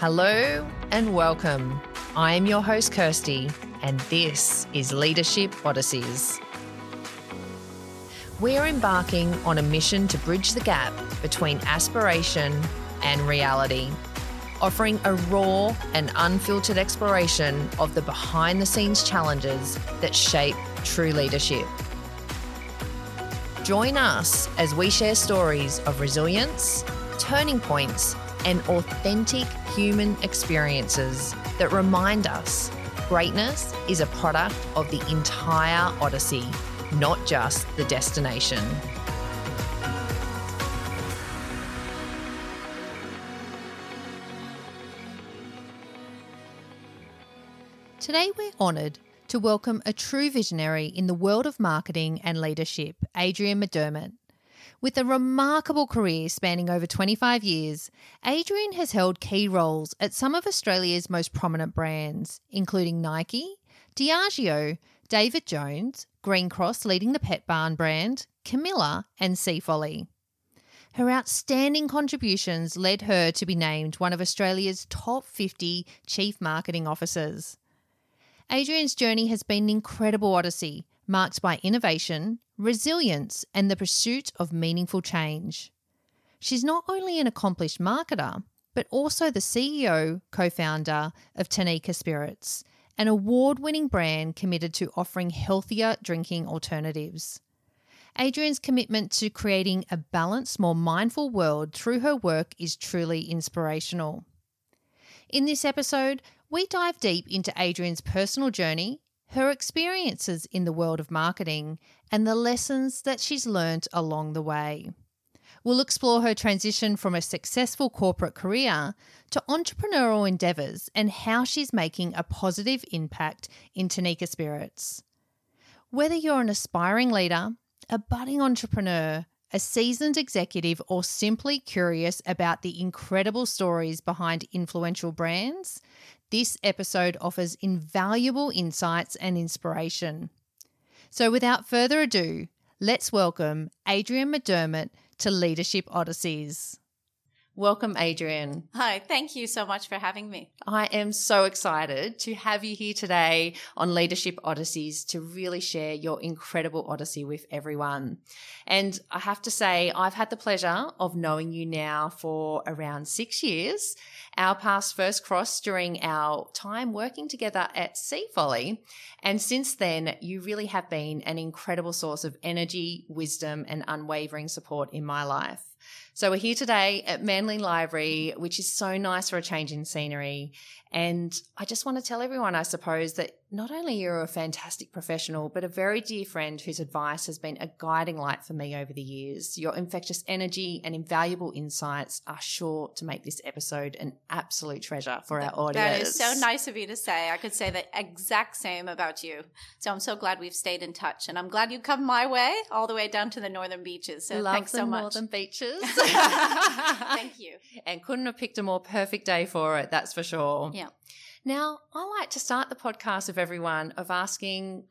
Hello and welcome. I am your host, Kirsty, and this is Leadership Odysseys. We are embarking on a mission to bridge the gap between aspiration and reality, offering a raw and unfiltered exploration of the behind-the-scenes challenges that shape true leadership. Join us as we share stories of resilience, turning points, and authentic human experiences that remind us greatness is a product of the entire odyssey, not just the destination. Today we're honoured to welcome a true visionary in the world of marketing and leadership, Adriane McDermott. With a remarkable career spanning over 25 years, Adriane has held key roles at some of Australia's most prominent brands, including Nike, Diageo, David Jones, Green Cross leading the Pet Barn brand, Camilla and Seafolly. Her outstanding contributions led her to be named one of Australia's top 50 chief marketing officers. Adriane's journey has been an incredible odyssey, marked by innovation, resilience, and the pursuit of meaningful change. She's not only an accomplished marketer, but also the CEO, co-founder of TANICA Spirits, an award-winning brand committed to offering healthier drinking alternatives. Adriane's commitment to creating a balanced, more mindful world through her work is truly inspirational. In this episode, we dive deep into Adriane's personal journey, her experiences in the world of marketing, and the lessons that she's learned along the way. We'll explore her transition from a successful corporate career to entrepreneurial endeavours and how she's making a positive impact in TANICA Spirits. Whether you're an aspiring leader, a budding entrepreneur, a seasoned executive, or simply curious about the incredible stories behind influential brands, this episode offers invaluable insights and inspiration. So without further ado, let's welcome Adriane McDermott to Leadership Odysseys. Welcome, Adriane. Hi, thank you so much for having me. I am so excited to have you here today on Leadership Odysseys to really share your incredible odyssey with everyone. And I have to say, I've had the pleasure of knowing you now for around 6 years. Our paths first crossed during our time working together at Seafolly. And since then, you really have been an incredible source of energy, wisdom, and unwavering support in my life. So we're here today at Manly Library, which is so nice for a change in scenery. And I just want to tell everyone, I suppose, that not only you're a fantastic professional, but a very dear friend whose advice has been a guiding light for me over the years. Your infectious energy and invaluable insights are sure to make this episode an absolute treasure for our audience. That is so nice of you to say. I could say the exact same about you. So I'm so glad we've stayed in touch, and I'm glad you come my way all the way down to the Northern Beaches. So love thanks so much. Northern Beaches. Thank you. And couldn't have picked a more perfect day for it, that's for sure. Yeah. Now, I like to start the podcast of everyone of asking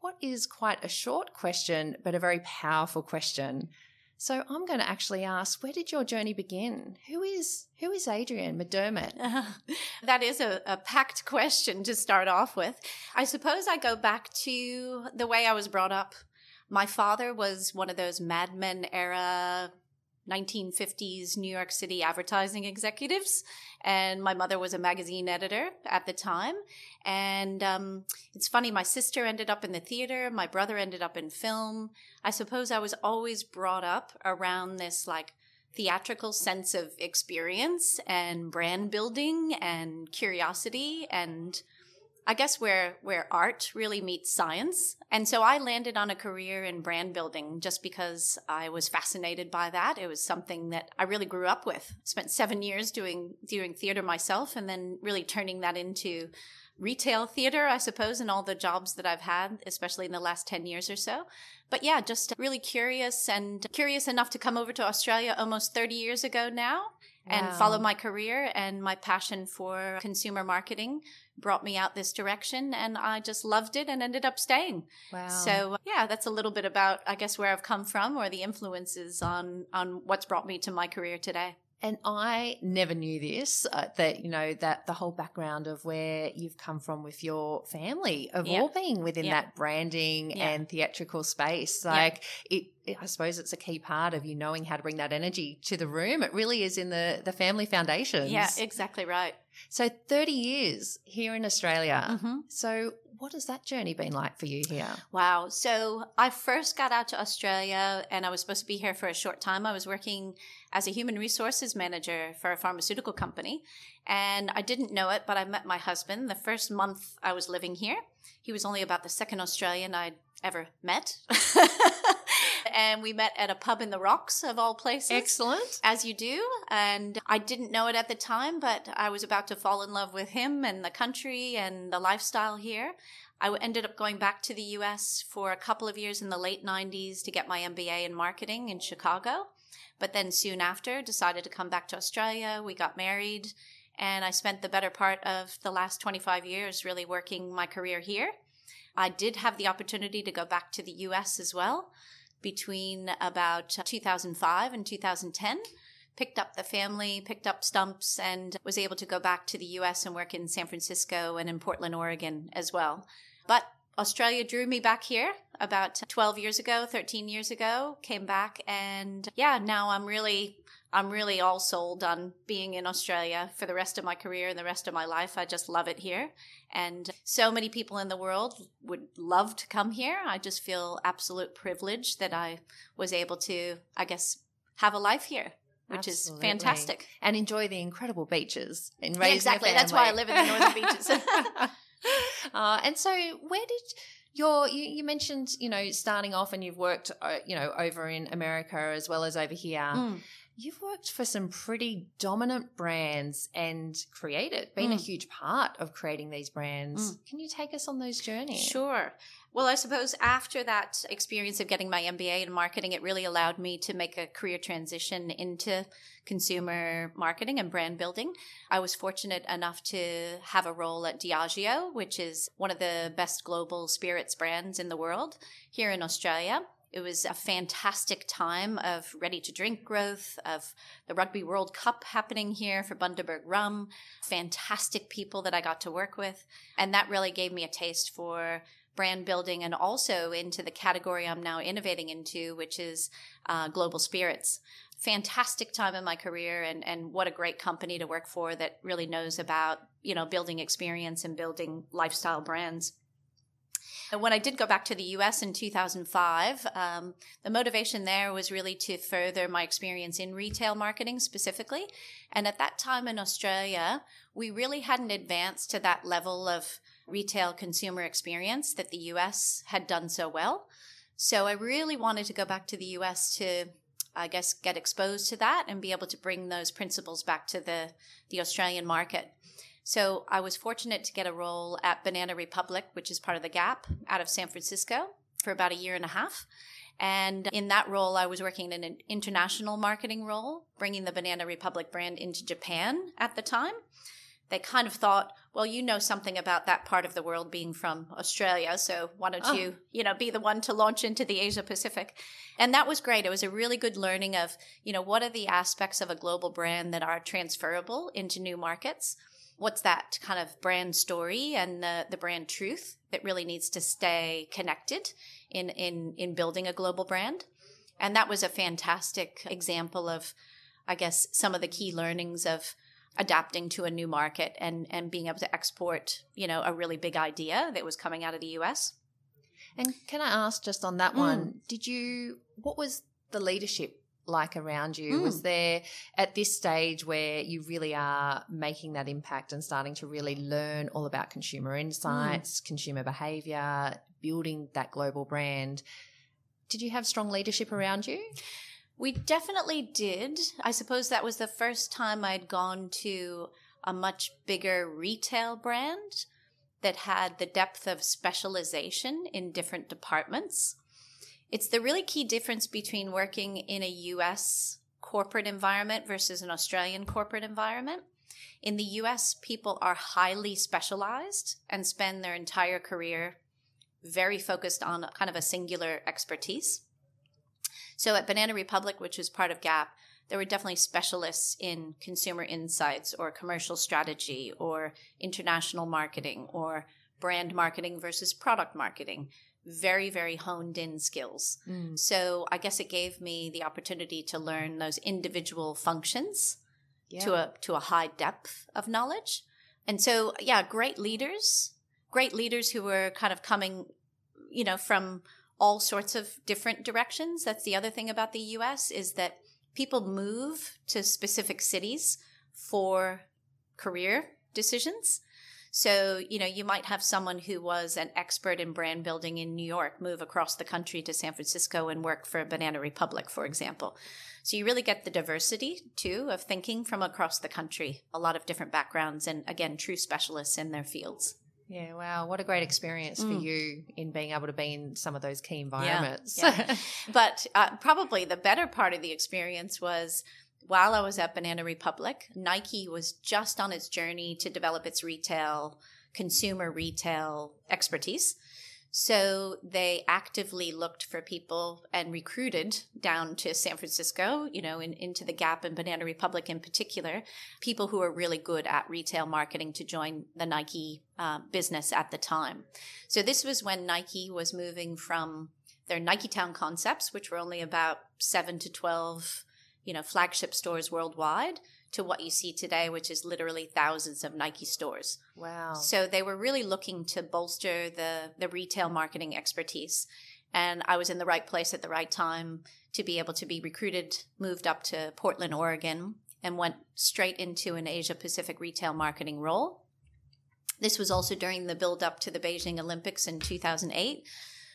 what is quite a short question, but a very powerful question. So I'm going to actually ask, where did your journey begin? Who is Adriane McDermott? That is a packed question to start off with. I suppose I go back to the way I was brought up. My father was one of those Mad Men era 1950s New York City advertising executives, and my mother was a magazine editor at the time. And it's funny, my sister ended up in the theater, my brother ended up in film. I suppose I was always brought up around this like theatrical sense of experience and brand building and curiosity, and I guess where art really meets science. And so I landed on a career in brand building just because I was fascinated by that. It was something that I really grew up with. Spent 7 years doing theater myself, and then really turning that into retail theater, I suppose, and all the jobs that I've had, especially in the last 10 years or so. But yeah, just really curious enough to come over to Australia almost 30 years ago now. Wow. And follow my career, and my passion for consumer marketing brought me out this direction, and I just loved it and ended up staying. Wow. So yeah, that's a little bit about, I guess, where I've come from or the influences on what's brought me to my career today. And I never knew this, that, you know, that the whole background of where you've come from with your family of all being within that branding and theatrical space. Like it, I suppose it's a key part of you knowing how to bring that energy to the room. It really is in the family foundations. Yeah, exactly right. So 30 years here in Australia. Mm-hmm. So what has that journey been like for you here? Wow. So I first got out to Australia and I was supposed to be here for a short time. I was working as a human resources manager for a pharmaceutical company and I didn't know it, but I met my husband the first month I was living here. He was only about the second Australian I'd ever met. And we met at a pub in the Rocks, of all places. Excellent. As you do. And I didn't know it at the time, but I was about to fall in love with him and the country and the lifestyle here. I ended up going back to the US for a couple of years in the late 90s to get my MBA in marketing in Chicago. But then soon after, decided to come back to Australia. We got married, and I spent the better part of the last 25 years really working my career here. I did have the opportunity to go back to the US as well. Between about 2005 and 2010, picked up the family, picked up stumps, and was able to go back to the US and work in San Francisco and in Portland, Oregon as well. But Australia drew me back here about 12 years ago, 13 years ago, came back, and yeah, now I'm really all sold on being in Australia for the rest of my career and the rest of my life. I just love it here. And so many people in the world would love to come here. I just feel absolute privilege that I was able to, I guess, have a life here, which is fantastic. And enjoy the incredible beaches. And raise exactly. That's why I live in the Northern Beaches. And so where did... You mentioned, you know, starting off and you've worked, you know, over in America as well as over here. Mm. You've worked for some pretty dominant brands and been a huge part of creating these brands. Mm. Can you take us on those journeys? Sure. Well, I suppose after that experience of getting my MBA in marketing, it really allowed me to make a career transition into consumer marketing and brand building. I was fortunate enough to have a role at Diageo, which is one of the best global spirits brands in the world here in Australia. It was a fantastic time of ready-to-drink growth, of the Rugby World Cup happening here for Bundaberg Rum, fantastic people that I got to work with. And that really gave me a taste for brand building and also into the category I'm now innovating into, which is global spirits. Fantastic time in my career and what a great company to work for that really knows about, you know, building experience and building lifestyle brands. And when I did go back to the U.S. in 2005, the motivation there was really to further my experience in retail marketing specifically. And at that time in Australia, we really hadn't advanced to that level of retail consumer experience that the U.S. had done so well. So I really wanted to go back to the U.S. to, I guess, get exposed to that and be able to bring those principles back to the Australian market. So I was fortunate to get a role at Banana Republic, which is part of the Gap, out of San Francisco for about a year and a half. And in that role, I was working in an international marketing role, bringing the Banana Republic brand into Japan at the time. They kind of thought, well, you know something about that part of the world being from Australia, so why don't you know, be the one to launch into the Asia Pacific? And that was great. It was a really good learning of, you know, what are the aspects of a global brand that are transferable into new markets? What's that kind of brand story and the brand truth that really needs to stay connected in building a global brand? And that was a fantastic example of, I guess, some of the key learnings of adapting to a new market and being able to export, you know, a really big idea that was coming out of the US. And can I ask just on that one, what was the leadership like around you? Was there at this stage where you really are making that impact and starting to really learn all about consumer insights, consumer behavior, building that global brand? Did you have strong leadership around you? We definitely did. I suppose that was the first time I'd gone to a much bigger retail brand that had the depth of specialization in different departments. It's the really key difference between working in a US corporate environment versus an Australian corporate environment. In the US, people are highly specialized and spend their entire career very focused on kind of a singular expertise. So at Banana Republic, which is part of Gap, there were definitely specialists in consumer insights or commercial strategy or international marketing or brand marketing versus product marketing. Very, very honed in skills. Mm. So I guess it gave me the opportunity to learn those individual functions to a high depth of knowledge. And so, yeah, great leaders who were kind of coming, you know, from all sorts of different directions. That's the other thing about the U.S. is that people move to specific cities for career decisions. So, you know, you might have someone who was an expert in brand building in New York move across the country to San Francisco and work for Banana Republic, for example. So you really get the diversity, too, of thinking from across the country, a lot of different backgrounds and, again, true specialists in their fields. Yeah, wow. What a great experience for you in being able to be in some of those key environments. Yeah. But probably the better part of the experience was while I was at Banana Republic, Nike was just on its journey to develop its consumer retail expertise. So they actively looked for people and recruited down to San Francisco, you know, into the Gap and Banana Republic in particular, people who are really good at retail marketing to join the Nike business at the time. So this was when Nike was moving from their Nike Town concepts, which were only about 7 to 12, you know, flagship stores worldwide, to what you see today, which is literally thousands of Nike stores. Wow. So they were really looking to bolster the retail marketing expertise. And I was in the right place at the right time to be able to be recruited, moved up to Portland, Oregon, and went straight into an Asia Pacific retail marketing role. This was also during the build up to the Beijing Olympics in 2008,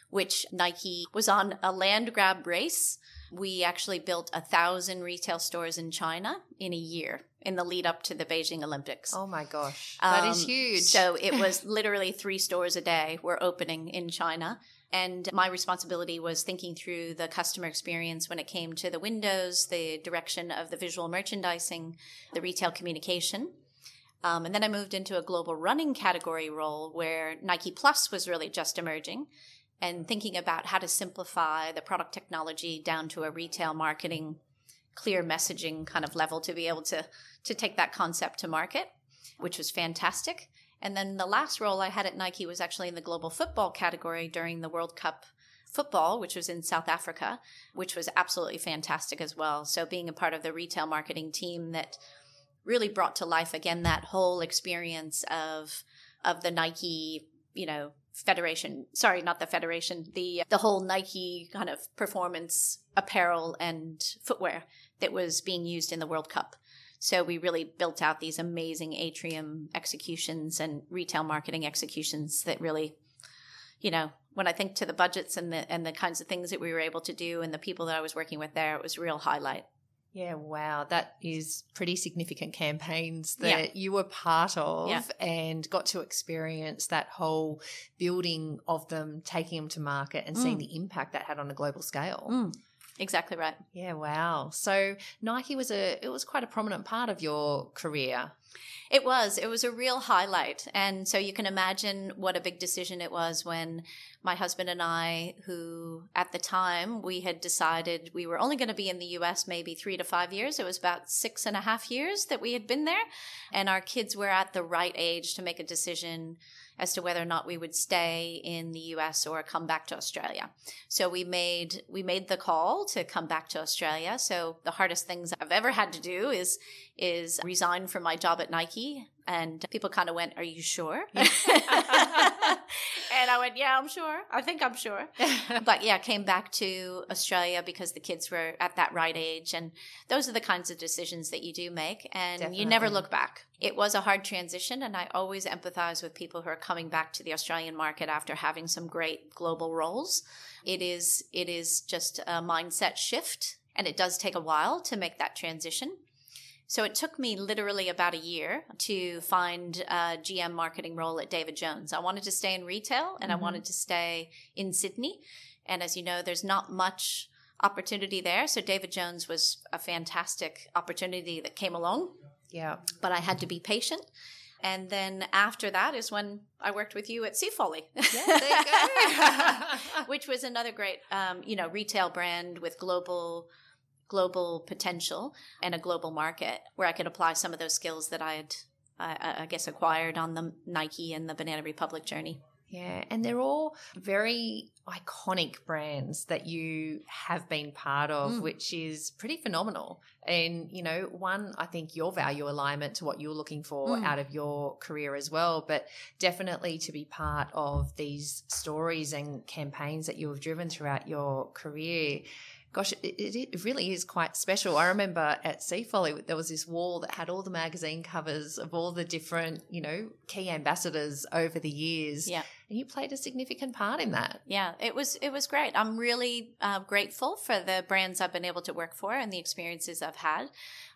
which Nike was on a land grab race. We actually built 1,000 retail stores in China in a year in the lead up to the Beijing Olympics. Oh my gosh, that is huge. So it was literally 3 stores a day were opening in China. And my responsibility was thinking through the customer experience when it came to the windows, the direction of the visual merchandising, the retail communication. And then I moved into a global running category role where Nike Plus was really just emerging. And thinking about how to simplify the product technology down to a retail marketing, clear messaging kind of level to be able to take that concept to market, which was fantastic. And then the last role I had at Nike was actually in the global football category during the World Cup football, which was in South Africa, which was absolutely fantastic as well. So being a part of the retail marketing team that really brought to life, again, that whole experience of the Nike, you know, the whole Nike kind of performance apparel and footwear that was being used in the World Cup. So we really built out these amazing atrium executions and retail marketing executions that really, you know, when I think to the budgets and the kinds of things that we were able to do and the people that I was working with there, it was a real highlight. Yeah, wow. That is pretty significant campaigns that you were part of and got to experience that whole building of them, taking them to market and seeing the impact that had on a global scale. Mm. Exactly right. Yeah, wow. So Nike was quite a prominent part of your career. It was a real highlight. And so you can imagine what a big decision it was when my husband and I, who at the time we had decided we were only going to be in the US maybe 3 to 5 years. It was about 6.5 years that we had been there. And our kids were at the right age to make a decision as to whether or not we would stay in the US or come back to Australia. So we made the call to come back to Australia. So the hardest things I've ever had to do is resign from my job at Nike, and people kind of went, "Are you sure?" Yeah. And I went, "Yeah, I'm sure. I think I'm sure." But yeah, came back to Australia because the kids were at that right age, and those are the kinds of decisions that you do make, and you never look back. It was a hard transition, and I always empathize with people who are coming back to the Australian market after having some great global roles. It is just a mindset shift, and it does take a while to make that transition. So it took me literally about a year to find a GM marketing role at David Jones. I wanted to stay in retail and I wanted to stay in Sydney. And as you know, there's not much opportunity there. So David Jones was a fantastic opportunity that came along. Yeah. But I had to be patient. And then after that is when I worked with you at Seafolly. Yeah, there you go. Which was another great, retail brand with global global potential and a global market where I could apply some of those skills that I had, I guess, acquired on the Nike and the Banana Republic journey. Yeah, and they're all very iconic brands that you have been part of, which is pretty phenomenal. And, you know, one, I think your value alignment to what you're looking for out of your career as well, but definitely to be part of these stories and campaigns that you have driven throughout your career. Gosh, it really is quite special. I remember at Seafolly, there was this wall that had all the magazine covers of all the different, you know, key ambassadors over the years. Yeah. And you played a significant part in that. Yeah, it was great. I'm really grateful for the brands I've been able to work for and the experiences I've had.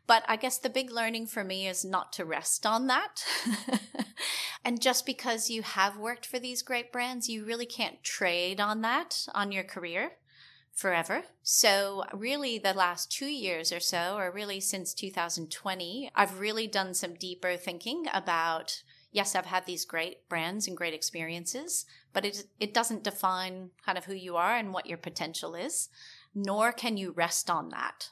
But I guess the big learning for me is not to rest on that. And just because you have worked for these great brands, you really can't trade on that on your career forever. So really the last 2 years or so, or really since 2020, I've really done some deeper thinking about, yes, I've had these great brands and great experiences, but it doesn't define kind of who you are and what your potential is, nor can you rest on that.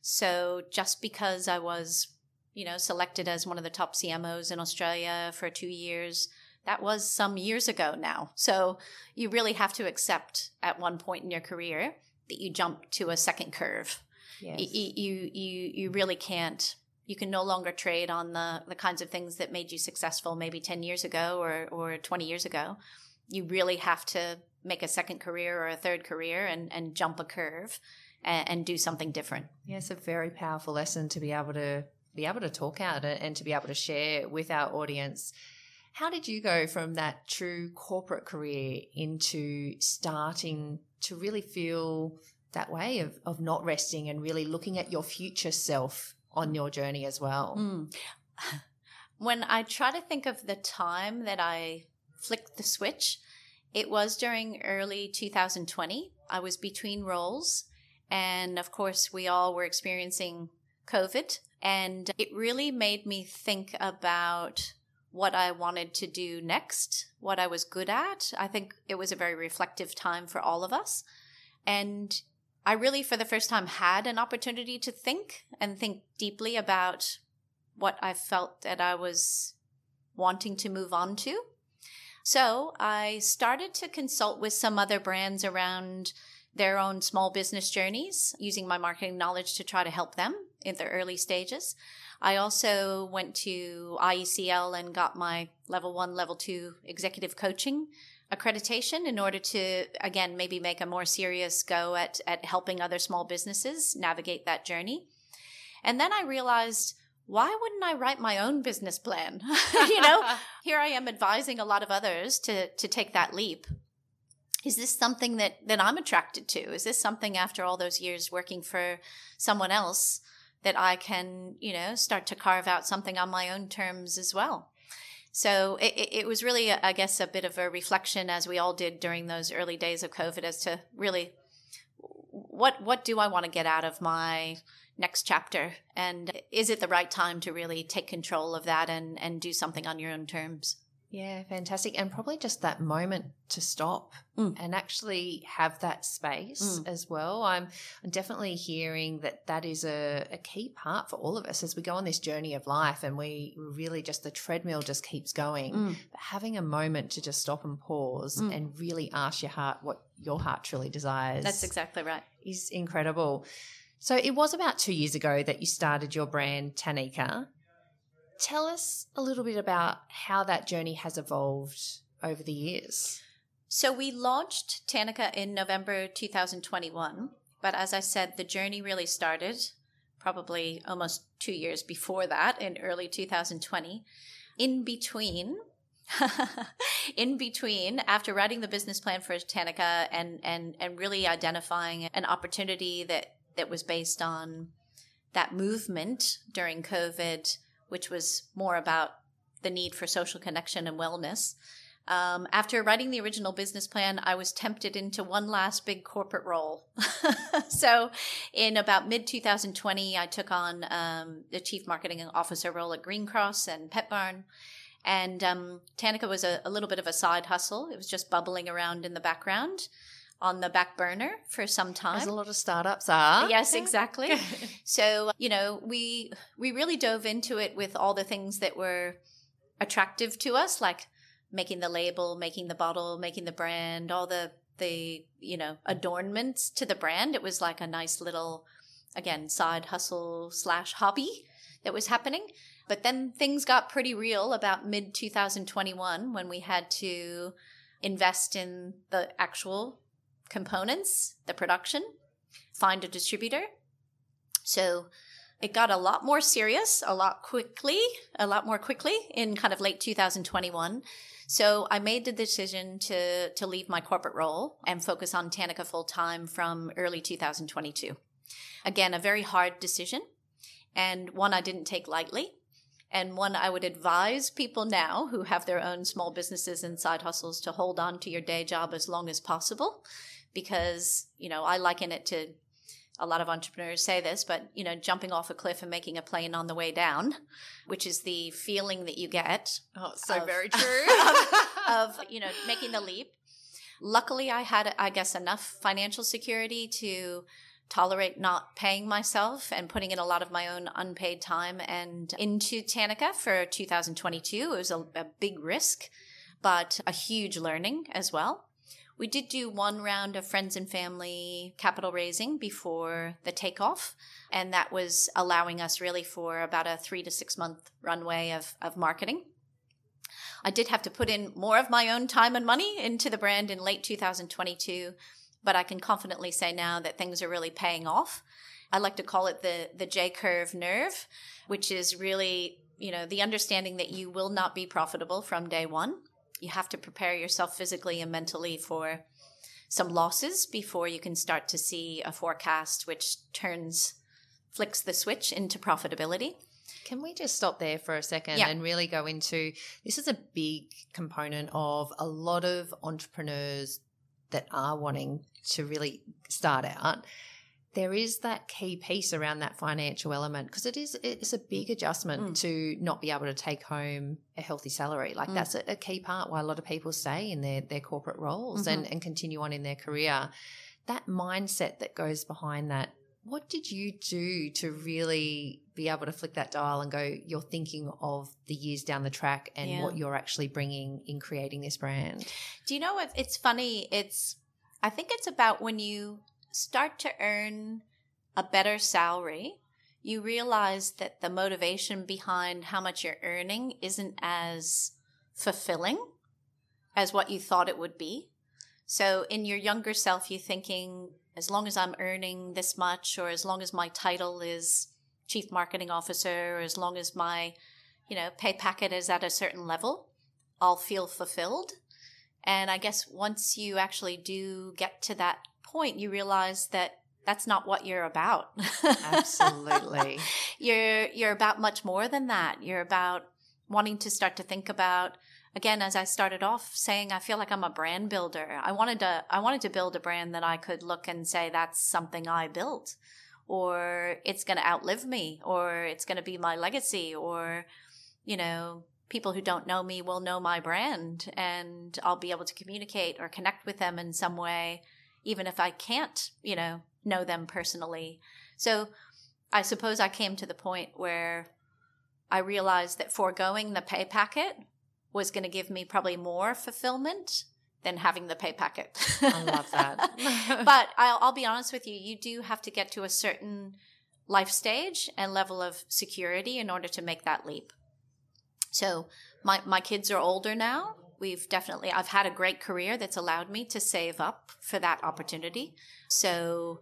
So just because I was, you know, selected as one of the top CMOs in Australia for 2 years, that was some years ago now. So you really have to accept at one point in your career that you jump to a second curve. Yes. You really can't. You can no longer trade on the kinds of things that made you successful maybe 10 years ago or 20 years ago. You really have to make a second career or a third career and jump a curve and do something different. Yeah, it's a very powerful lesson to be able to talk out and to be able to share with our audience. How did you go from that true corporate career into starting to really feel that way of not resting and really looking at your future self on your journey as well? When I try to think of the time that I flicked the switch, it was during early 2020. I was between roles, and of course we all were experiencing COVID, and it really made me think about what I wanted to do next, what I was good at. I think it was a very reflective time for all of us. And I really, for the first time, had an opportunity to think deeply about what I felt that I was wanting to move on to. So I started to consult with some other brands around their own small business journeys, using my marketing knowledge to try to help them in the early stages. I also went to IECL and got my level 1, level 2 executive coaching accreditation in order to, again, maybe make a more serious go at helping other small businesses navigate that journey. And then I realized, why wouldn't I write my own business plan? You know, here I am advising a lot of others to take that leap. Is this something that I'm attracted to? Is this something after all those years working for someone else that I can, you know, start to carve out something on my own terms as well? So it was really, I guess, a bit of a reflection, as we all did during those early days of COVID, as to really what do I want to get out of my next chapter? And is it the right time to really take control of that and do something on your own terms? Yeah, fantastic. And probably just that moment to stop and actually have that space as well. I'm definitely hearing that is a key part for all of us as we go on this journey of life, and we really just, the treadmill just keeps going. But having a moment to just stop and pause and really ask your heart what your heart truly desires. That's exactly right. Is incredible. So it was about 2 years ago that you started your brand, TANICA. Tell us a little bit about how that journey has evolved over the years. So we launched TANICA in November 2021, but as I said, the journey really started probably almost 2 years before that, in early 2020. In between, after writing the business plan for TANICA and really identifying an opportunity that was based on that movement during COVID, which was more about the need for social connection and wellness. After writing the original business plan, I was tempted into one last big corporate role. So in about mid-2020, I took on the Chief Marketing Officer role at Green Cross and Pet Barn. And TANICA was a little bit of a side hustle. It was just bubbling around in the background. on the back burner for some time. As a lot of startups are. Yes, exactly. So, you know, we really dove into it with all the things that were attractive to us, like making the label, making the bottle, making the brand, all the you know, adornments to the brand. It was like a nice little, again, side hustle slash hobby that was happening. But then things got pretty real about mid-2021 when we had to invest in the actual components, the production, find a distributor. So it got a lot more serious, a lot more quickly in kind of late 2021. So I made the decision to leave my corporate role and focus on TANICA full-time from early 2022. Again, a very hard decision, and one I didn't take lightly, and one I would advise people now who have their own small businesses and side hustles to hold on to your day job as long as possible, because, you know, I liken it to, a lot of entrepreneurs say this, but, you know, jumping off a cliff and making a plane on the way down, which is the feeling that you get. Oh, so very true. You know, making the leap. Luckily, I had, I guess, enough financial security to tolerate not paying myself and putting in a lot of my own unpaid time and into TANICA for 2022. It was a big risk, but a huge learning as well. We did do one round of friends and family capital raising before the takeoff, and that was allowing us really for about a 3 to 6 month runway of marketing. I did have to put in more of my own time and money into the brand in late 2022, but I can confidently say now that things are really paying off. I like to call it the J-curve nerve, which is really, you know, the understanding that you will not be profitable from day one. You have to prepare yourself physically and mentally for some losses before you can start to see a forecast which flicks the switch into profitability. Can we just stop there for a second and really go into, this is a big component of a lot of entrepreneurs that are wanting to really start out. There is that key piece around that financial element, because it's a big adjustment to not be able to take home a healthy salary. Like that's a key part why a lot of people stay in their corporate roles and continue on in their career. That mindset that goes behind that, what did you do to really be able to flick that dial and go, you're thinking of the years down the track and what you're actually bringing in creating this brand? Do you know what? It's funny. I think it's about when you start to earn a better salary, you realize that the motivation behind how much you're earning isn't as fulfilling as what you thought it would be. So in your younger self, you're thinking, as long as I'm earning this much, or as long as my title is chief marketing officer, or as long as my, you know, pay packet is at a certain level, I'll feel fulfilled. And I guess once you actually do get to that point, you realize that that's not what you're about. Absolutely. You're about much more than that. You're about wanting to start to think about, again, as I started off saying, I feel like I'm a brand builder. I wanted to build a brand that I could look and say, that's something I built, or it's going to outlive me, or it's going to be my legacy, or, you know, people who don't know me will know my brand and I'll be able to communicate or connect with them in some way, even if I can't, you know them personally. So I suppose I came to the point where I realized that foregoing the pay packet was going to give me probably more fulfillment than having the pay packet. I love that. But I'll be honest with you, you do have to get to a certain life stage and level of security in order to make that leap. So my kids are older now. I've had a great career that's allowed me to save up for that opportunity. So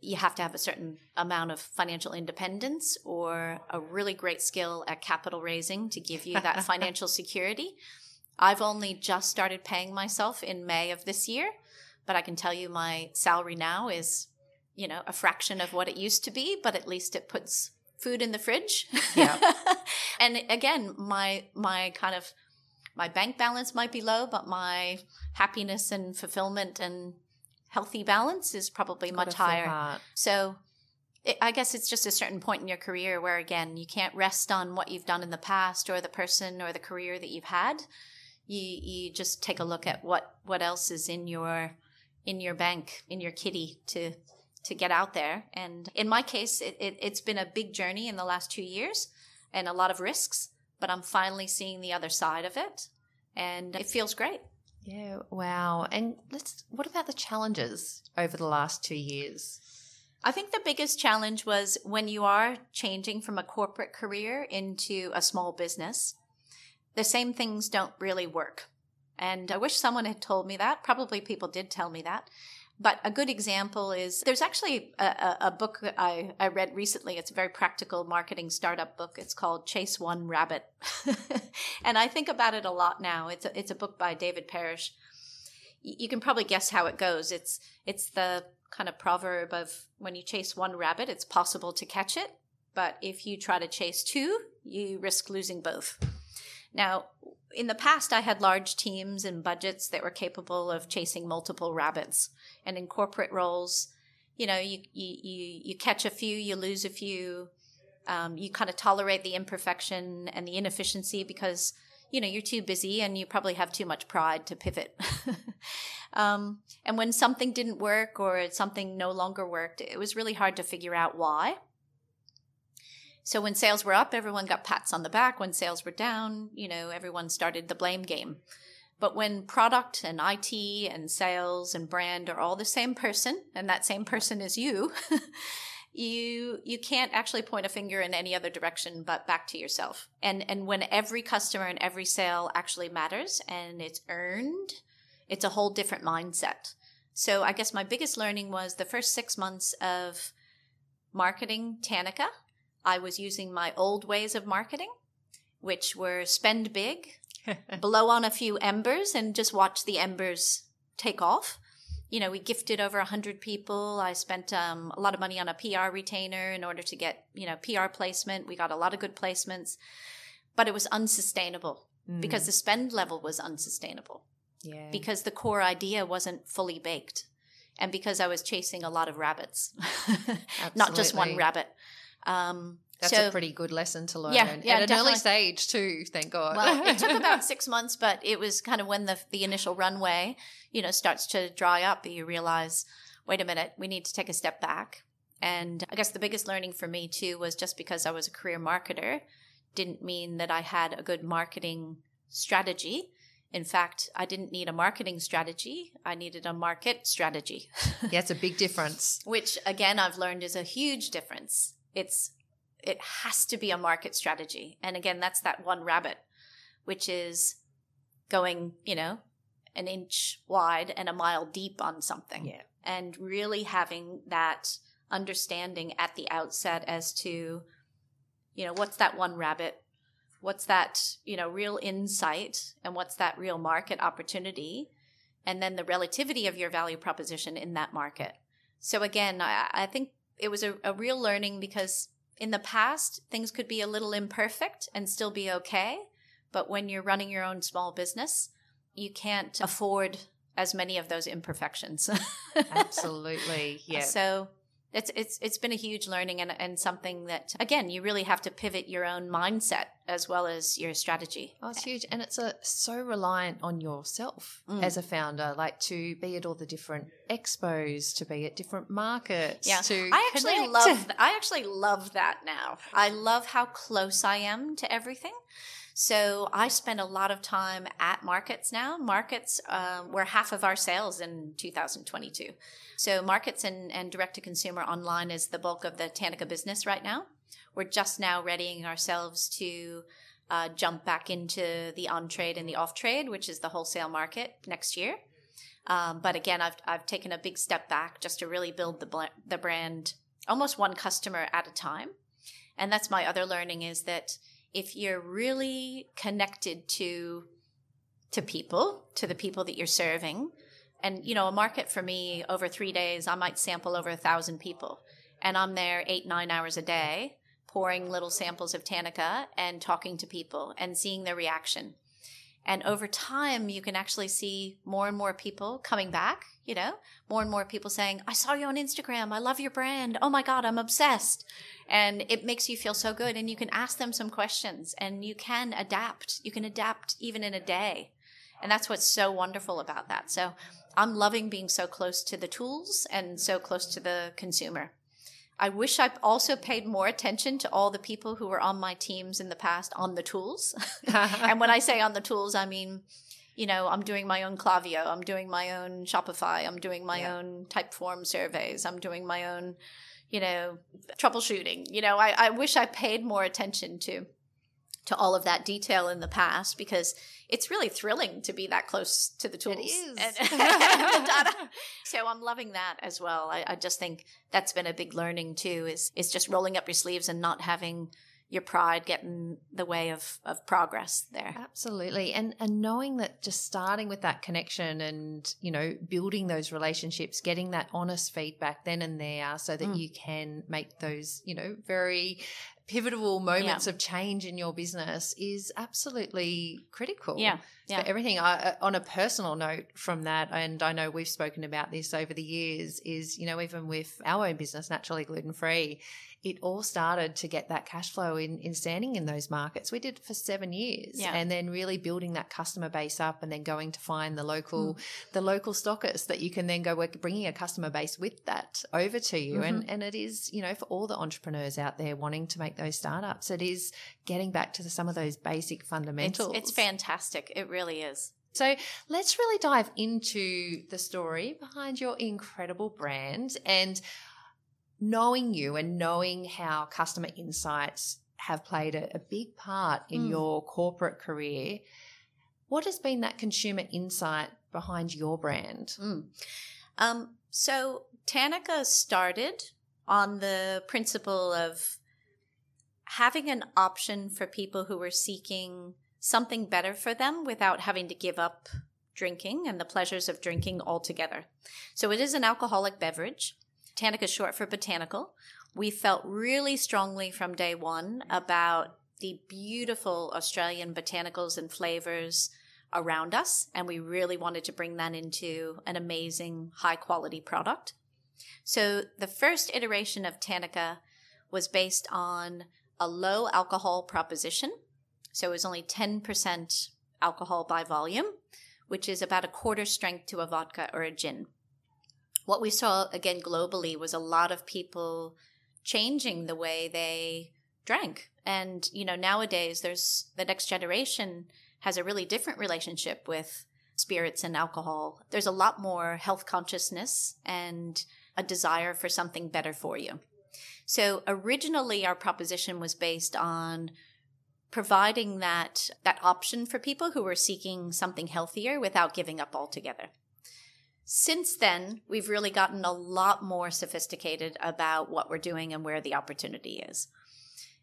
you have to have a certain amount of financial independence or a really great skill at capital raising to give you that financial security. I've only just started paying myself in May of this year, but I can tell you my salary now is, you know, a fraction of what it used to be, but at least it puts food in the fridge. Yeah. And again, my kind of, my bank balance might be low, but my happiness and fulfillment and healthy balance is probably much higher. So I guess it's just a certain point in your career where, again, you can't rest on what you've done in the past or the person or the career that you've had. You just take a look at what else is in your in your bank, in your kitty to get out there. And in my case, it's been a big journey in the last 2 years and a lot of risks, but I'm finally seeing the other side of it and it feels great. Yeah. Wow. And what about the challenges over the last 2 years? I think the biggest challenge was when you are changing from a corporate career into a small business, the same things don't really work. And I wish someone had told me that. Probably people did tell me that. But a good example is there's actually a book I read recently. It's a very practical marketing startup book. It's called Chase One Rabbit. And I think about it a lot now. It's a book by David Parrish. You can probably guess how it goes. It's the kind of proverb of when you chase one rabbit, it's possible to catch it. But if you try to chase two, you risk losing both. Now, in the past, I had large teams and budgets that were capable of chasing multiple rabbits. And in corporate roles, you know, you catch a few, you lose a few. You kind of tolerate the imperfection and the inefficiency because, you know, you're too busy and you probably have too much pride to pivot. And when something didn't work or something no longer worked, it was really hard to figure out why. So when sales were up, everyone got pats on the back. When sales were down, you know, everyone started the blame game. But when product and IT and sales and brand are all the same person, and that same person is you, you can't actually point a finger in any other direction but back to yourself. And when every customer and every sale actually matters and it's earned, it's a whole different mindset. So I guess my biggest learning was the first 6 months of marketing TANICA, I was using my old ways of marketing, which were spend big, blow on a few embers and just watch the embers take off. You know, we gifted over 100 people. I spent a lot of money on a PR retainer in order to get, you know, PR placement. We got a lot of good placements, but it was unsustainable because the spend level was unsustainable. Yeah. Because the core idea wasn't fully baked and because I was chasing a lot of rabbits, not just one rabbit. That's a pretty good lesson to learn at an early stage too, thank God. Well, it took about 6 months, but it was kind of when the initial runway, you know, starts to dry up. You realize, wait a minute, we need to take a step back. And I guess the biggest learning for me too was just because I was a career marketer didn't mean that I had a good marketing strategy. In fact, I didn't need a marketing strategy. I needed a market strategy. Yeah, it's a big difference. Which again, I've learned is a huge difference. It has to be a market strategy. And again, that's that one rabbit, which is going, you know, an inch wide and a mile deep on something. Yeah. And really having that understanding at the outset as to, you know, what's that one rabbit? What's that, you know, real insight and what's that real market opportunity? And then the relativity of your value proposition in that market. So again, I think it was a real learning because in the past, things could be a little imperfect and still be okay. But when you're running your own small business, you can't afford as many of those imperfections. Absolutely. Yeah. So it's been a huge learning and something that, again, you really have to pivot your own mindset as well as your strategy. Oh, it's huge. And it's so reliant on yourself as a founder, like to be at all the different expos, to be at different markets. Yeah. I actually love that now. I love how close I am to everything. So I spend a lot of time at markets now. Markets were half of our sales in 2022. So markets and direct-to-consumer online is the bulk of the TANICA business right now. We're just now readying ourselves to jump back into the on-trade and the off-trade, which is the wholesale market next year. But again, I've taken a big step back just to really build the brand almost one customer at a time. And that's my other learning is that if you're really connected to people, to the people that you're serving, and, you know, a market for me over 3 days, I might sample over 1,000 people. And I'm there 8-9 hours a day pouring little samples of TANICA and talking to people and seeing their reaction. And over time, you can actually see more and more people coming back, you know, more and more people saying, I saw you on Instagram. I love your brand. Oh, my God, I'm obsessed. And it makes you feel so good. And you can ask them some questions and you can adapt. You can adapt even in a day. And that's what's so wonderful about that. So I'm loving being so close to the tools and so close to the consumer. I wish I also paid more attention to all the people who were on my teams in the past on the tools. And when I say on the tools, I mean, you know, I'm doing my own Klaviyo, I'm doing my own Shopify, I'm doing my own Typeform surveys, I'm doing my own, you know, troubleshooting. You know, I wish I paid more attention to all of that detail in the past, because it's really thrilling to be that close to the tools. It is. And the data. So I'm loving that as well. I just think that's been a big learning too, is just rolling up your sleeves and not having your pride get in the way of progress there. Absolutely. And knowing that just starting with that connection and, you know, building those relationships, getting that honest feedback then and there so that you can make those, you know, very pivotal moments of change in your business is absolutely critical. Yeah. So everything on a personal note from that, and I know we've spoken about this over the years, is, you know, even with our own business, Naturally Gluten Free, it all started to get that cash flow in standing in those markets. We did it for 7 years and then really building that customer base up and then going to find the local stockers that you can then go work, bringing a customer base with that over to you. And it is, you know, for all the entrepreneurs out there wanting to make those startups, it is getting back to some of those basic fundamentals. It's fantastic. It really is. So let's really dive into the story behind your incredible brand and knowing you and knowing how customer insights have played a big part in your corporate career. What has been that consumer insight behind your brand? So TANICA started on the principle of having an option for people who were seeking something better for them without having to give up drinking and the pleasures of drinking altogether. So it is an alcoholic beverage. TANICA is short for botanical. We felt really strongly from day one about the beautiful Australian botanicals and flavors around us, and we really wanted to bring that into an amazing, high-quality product. So the first iteration of TANICA was based on a low alcohol proposition. So it was only 10% alcohol by volume, which is about a quarter strength to a vodka or a gin. What we saw, again, globally was a lot of people changing the way they drank. And, you know, nowadays there's the next generation has a really different relationship with spirits and alcohol. There's a lot more health consciousness and a desire for something better for you. So originally our proposition was based on providing that option for people who were seeking something healthier without giving up altogether. Since then, we've really gotten a lot more sophisticated about what we're doing and where the opportunity is.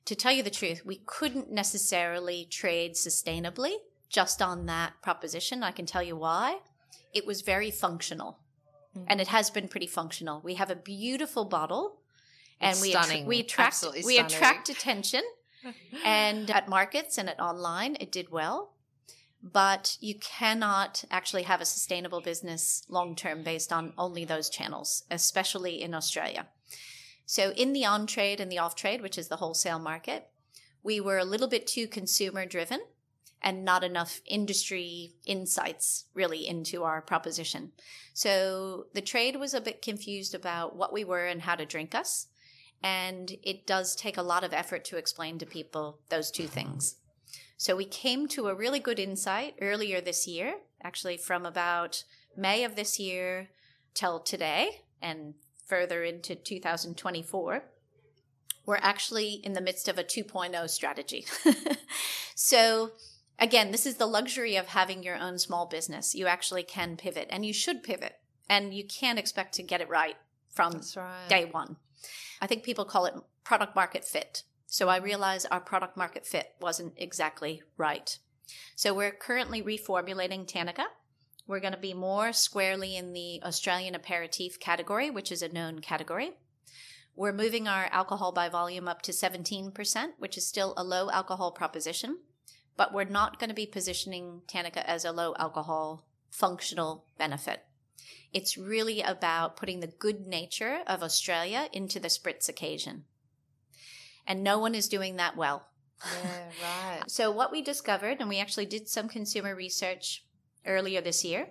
To tell you the truth, we couldn't necessarily trade sustainably just on that proposition. I can tell you why. It was very functional, and it has been pretty functional. We have a beautiful bottle, and we attract attention, and at markets and at online, it did well. But you cannot actually have a sustainable business long-term based on only those channels, especially in Australia. So in the on-trade and the off-trade, which is the wholesale market, we were a little bit too consumer-driven and not enough industry insights really into our proposition. So the trade was a bit confused about what we were and how to drink us. And it does take a lot of effort to explain to people those two things. So we came to a really good insight earlier this year, actually from about May of this year till today and further into 2024. We're actually in the midst of a 2.0 strategy. So again, this is the luxury of having your own small business. You actually can pivot, and you should pivot, and you can't expect to get it right from day one. I think people call it product market fit. So I realized our product market fit wasn't exactly right. So we're currently reformulating TANICA. We're going to be more squarely in the Australian aperitif category, which is a known category. We're moving our alcohol by volume up to 17%, which is still a low alcohol proposition, but we're not going to be positioning TANICA as a low alcohol functional benefit. It's really about putting the good nature of Australia into the spritz occasion. And no one is doing that well. Yeah, right. So what we discovered, and we actually did some consumer research earlier this year,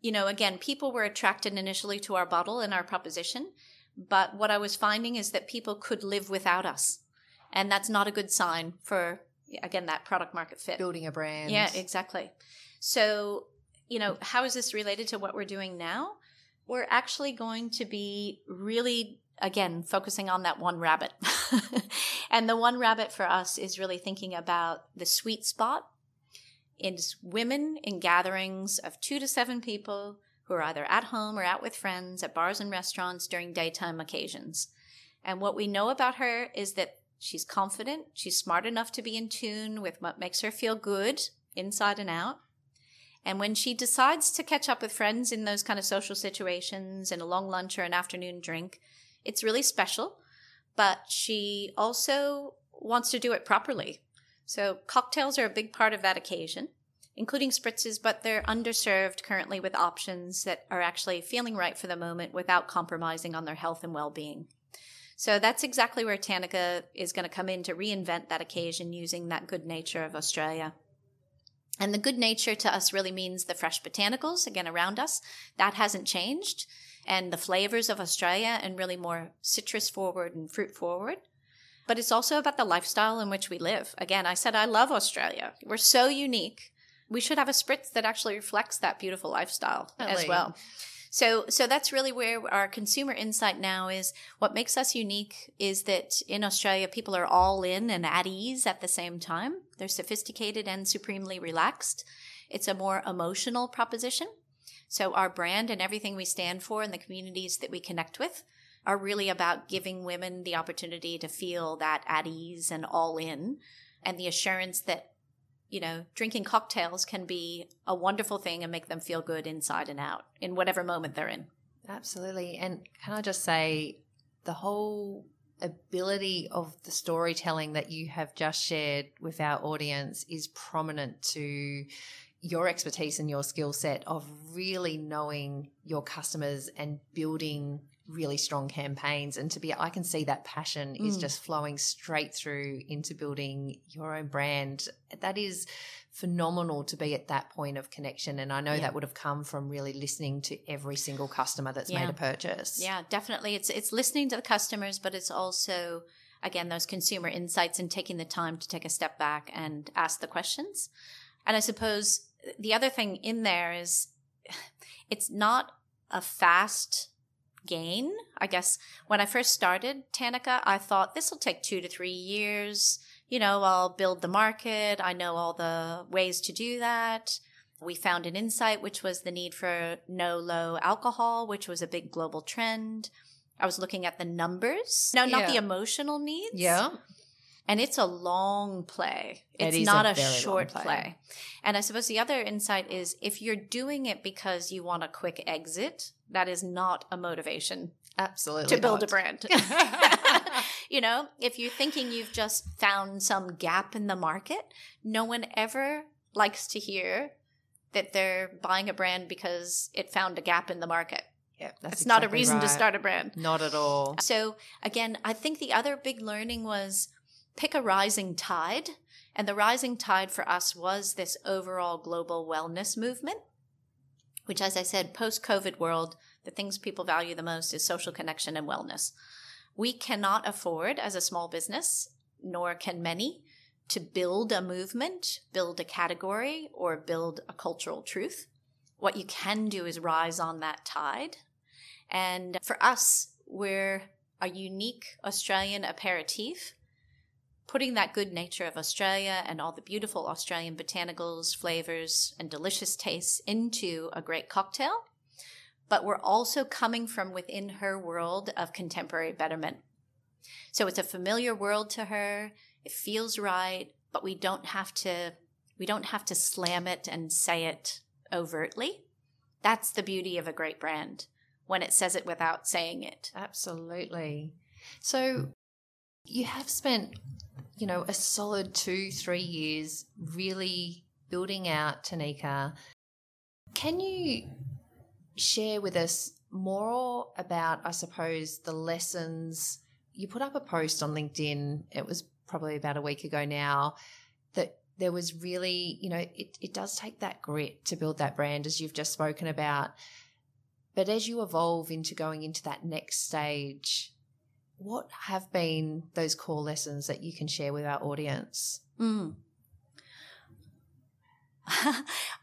you know, again, people were attracted initially to our bottle and our proposition. But what I was finding is that people could live without us. And that's not a good sign for, again, that product market fit. Building a brand. Yeah, exactly. So, you know, how is this related to what we're doing now? We're actually going to be really, again, focusing on that one rabbit. And the one rabbit for us is really thinking about the sweet spot. It's women in gatherings of 2 to 7 people who are either at home or out with friends at bars and restaurants during daytime occasions. And what we know about her is that she's confident, she's smart enough to be in tune with what makes her feel good inside and out. And when she decides to catch up with friends in those kind of social situations and a long lunch or an afternoon drink, it's really special, but she also wants to do it properly. So cocktails are a big part of that occasion, including spritzes, but they're underserved currently with options that are actually feeling right for the moment without compromising on their health and well-being. So that's exactly where TANICA is going to come in to reinvent that occasion using that good nature of Australia. And the good nature to us really means the fresh botanicals, again, around us. That hasn't changed. And the flavors of Australia and really more citrus forward and fruit forward. But it's also about the lifestyle in which we live. Again, I said I love Australia. We're so unique. We should have a spritz that actually reflects that beautiful lifestyle as well. So that's really where our consumer insight now is. What makes us unique is that in Australia, people are all in and at ease at the same time. They're sophisticated and supremely relaxed. It's a more emotional proposition. So our brand and everything we stand for and the communities that we connect with are really about giving women the opportunity to feel that at ease and all in, and the assurance that, you know, drinking cocktails can be a wonderful thing and make them feel good inside and out in whatever moment they're in. Absolutely. And can I just say, the whole ability of the storytelling that you have just shared with our audience is prominent to your expertise and your skill set of really knowing your customers and building really strong campaigns, and I can see that passion is just flowing straight through into building your own brand. That is phenomenal to be at that point of connection. And I know that would have come from really listening to every single customer that's made a purchase. Yeah, definitely. It's listening to the customers, but it's also, again, those consumer insights and taking the time to take a step back and ask the questions. And I suppose the other thing in there is it's not a fast gain. I guess when I first started TANICA, I thought this will take 2 to 3 years. You know, I'll build the market. I know all the ways to do that. We found an insight, which was the need for no low alcohol, which was a big global trend. I was looking at the numbers. No, not the emotional needs. Yeah. And it's a long play. It's not a short play. And I suppose the other insight is if you're doing it because you want a quick exit, that is not a motivation. Absolutely. To build a brand. You know, if you're thinking you've just found some gap in the market, no one ever likes to hear that they're buying a brand because it found a gap in the market. Yeah, that's not a reason to start a brand. Not at all. So again, I think the other big learning was pick a rising tide. And the rising tide for us was this overall global wellness movement, which, as I said, post-COVID world, the things people value the most is social connection and wellness. We cannot afford as a small business, nor can many, to build a movement, build a category, or build a cultural truth. What you can do is rise on that tide. And for us, we're a unique Australian aperitif, putting that good nature of Australia and all the beautiful Australian botanicals, flavors, and delicious tastes into a great cocktail. But we're also coming from within her world of contemporary betterment. So it's a familiar world to her. It feels right, but we don't have to slam it and say it overtly. That's the beauty of a great brand, when it says it without saying it. Absolutely. So you have spent, you know, a solid 2-3 years really building out TANICA. Can you share with us more about, I suppose, the lessons? You put up a post on LinkedIn, it was probably about a week ago now, that there was really, you know, it does take that grit to build that brand, as you've just spoken about. But as you evolve into going into that next stage, what have been those core lessons that you can share with our audience? Mm.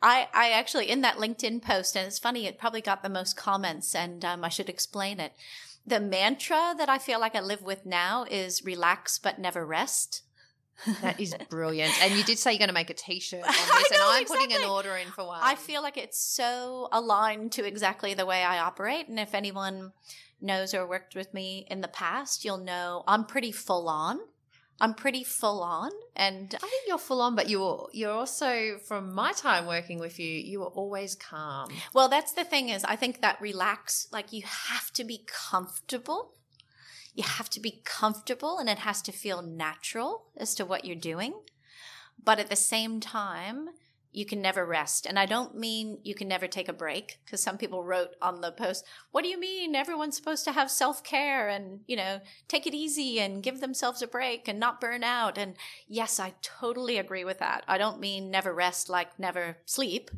I actually, in that LinkedIn post, and it's funny, it probably got the most comments, and I should explain it. The mantra that I feel like I live with now is relax but never rest. That is brilliant. And you did say you're going to make a T-shirt on this, and I'm exactly. putting an order in for one. I feel like it's so aligned to exactly the way I operate. And if anyone knows or worked with me in the past, you'll know I'm pretty full on. And I think you're full on, but you're also, from my time working with you, you were always calm. Well, that's the thing is, I think that relax, like you have to be comfortable. You have to be comfortable, and it has to feel natural as to what you're doing. But at the same time, you can never rest. And I don't mean you can never take a break, because some people wrote on the post, what do you mean everyone's supposed to have self-care and, you know, take it easy and give themselves a break and not burn out? And yes, I totally agree with that. I don't mean never rest like never sleep.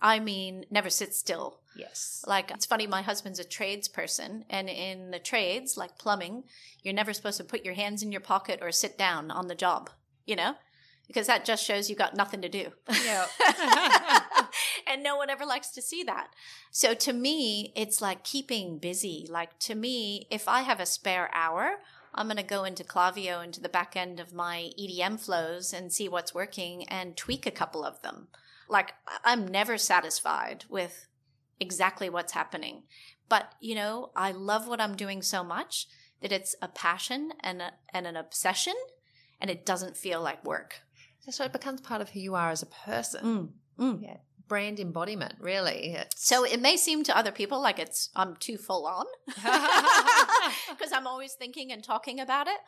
I mean never sit still. Yes. Like, it's funny, my husband's a tradesperson, and in the trades, like plumbing, you're never supposed to put your hands in your pocket or sit down on the job, you know? Because that just shows you got nothing to do. Yeah. And no one ever likes to see that. So to me, it's like keeping busy. Like to me, if I have a spare hour, I'm going to go into Klaviyo, into the back end of my EDM flows, and see what's working and tweak a couple of them. Like, I'm never satisfied with exactly what's happening. But, you know, I love what I'm doing so much that it's a passion and an obsession, and it doesn't feel like work. So it becomes part of who you are as a person. Mm. Mm. Yeah. Brand embodiment, really. So it may seem to other people like I'm too full on, because I'm always thinking and talking about it.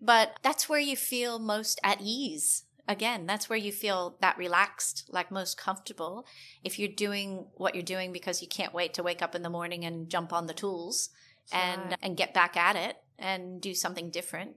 But that's where you feel most at ease. Again, that's where you feel that relaxed, like most comfortable. If you're doing what you're doing because you can't wait to wake up in the morning and jump on the tools and get back at it and do something different.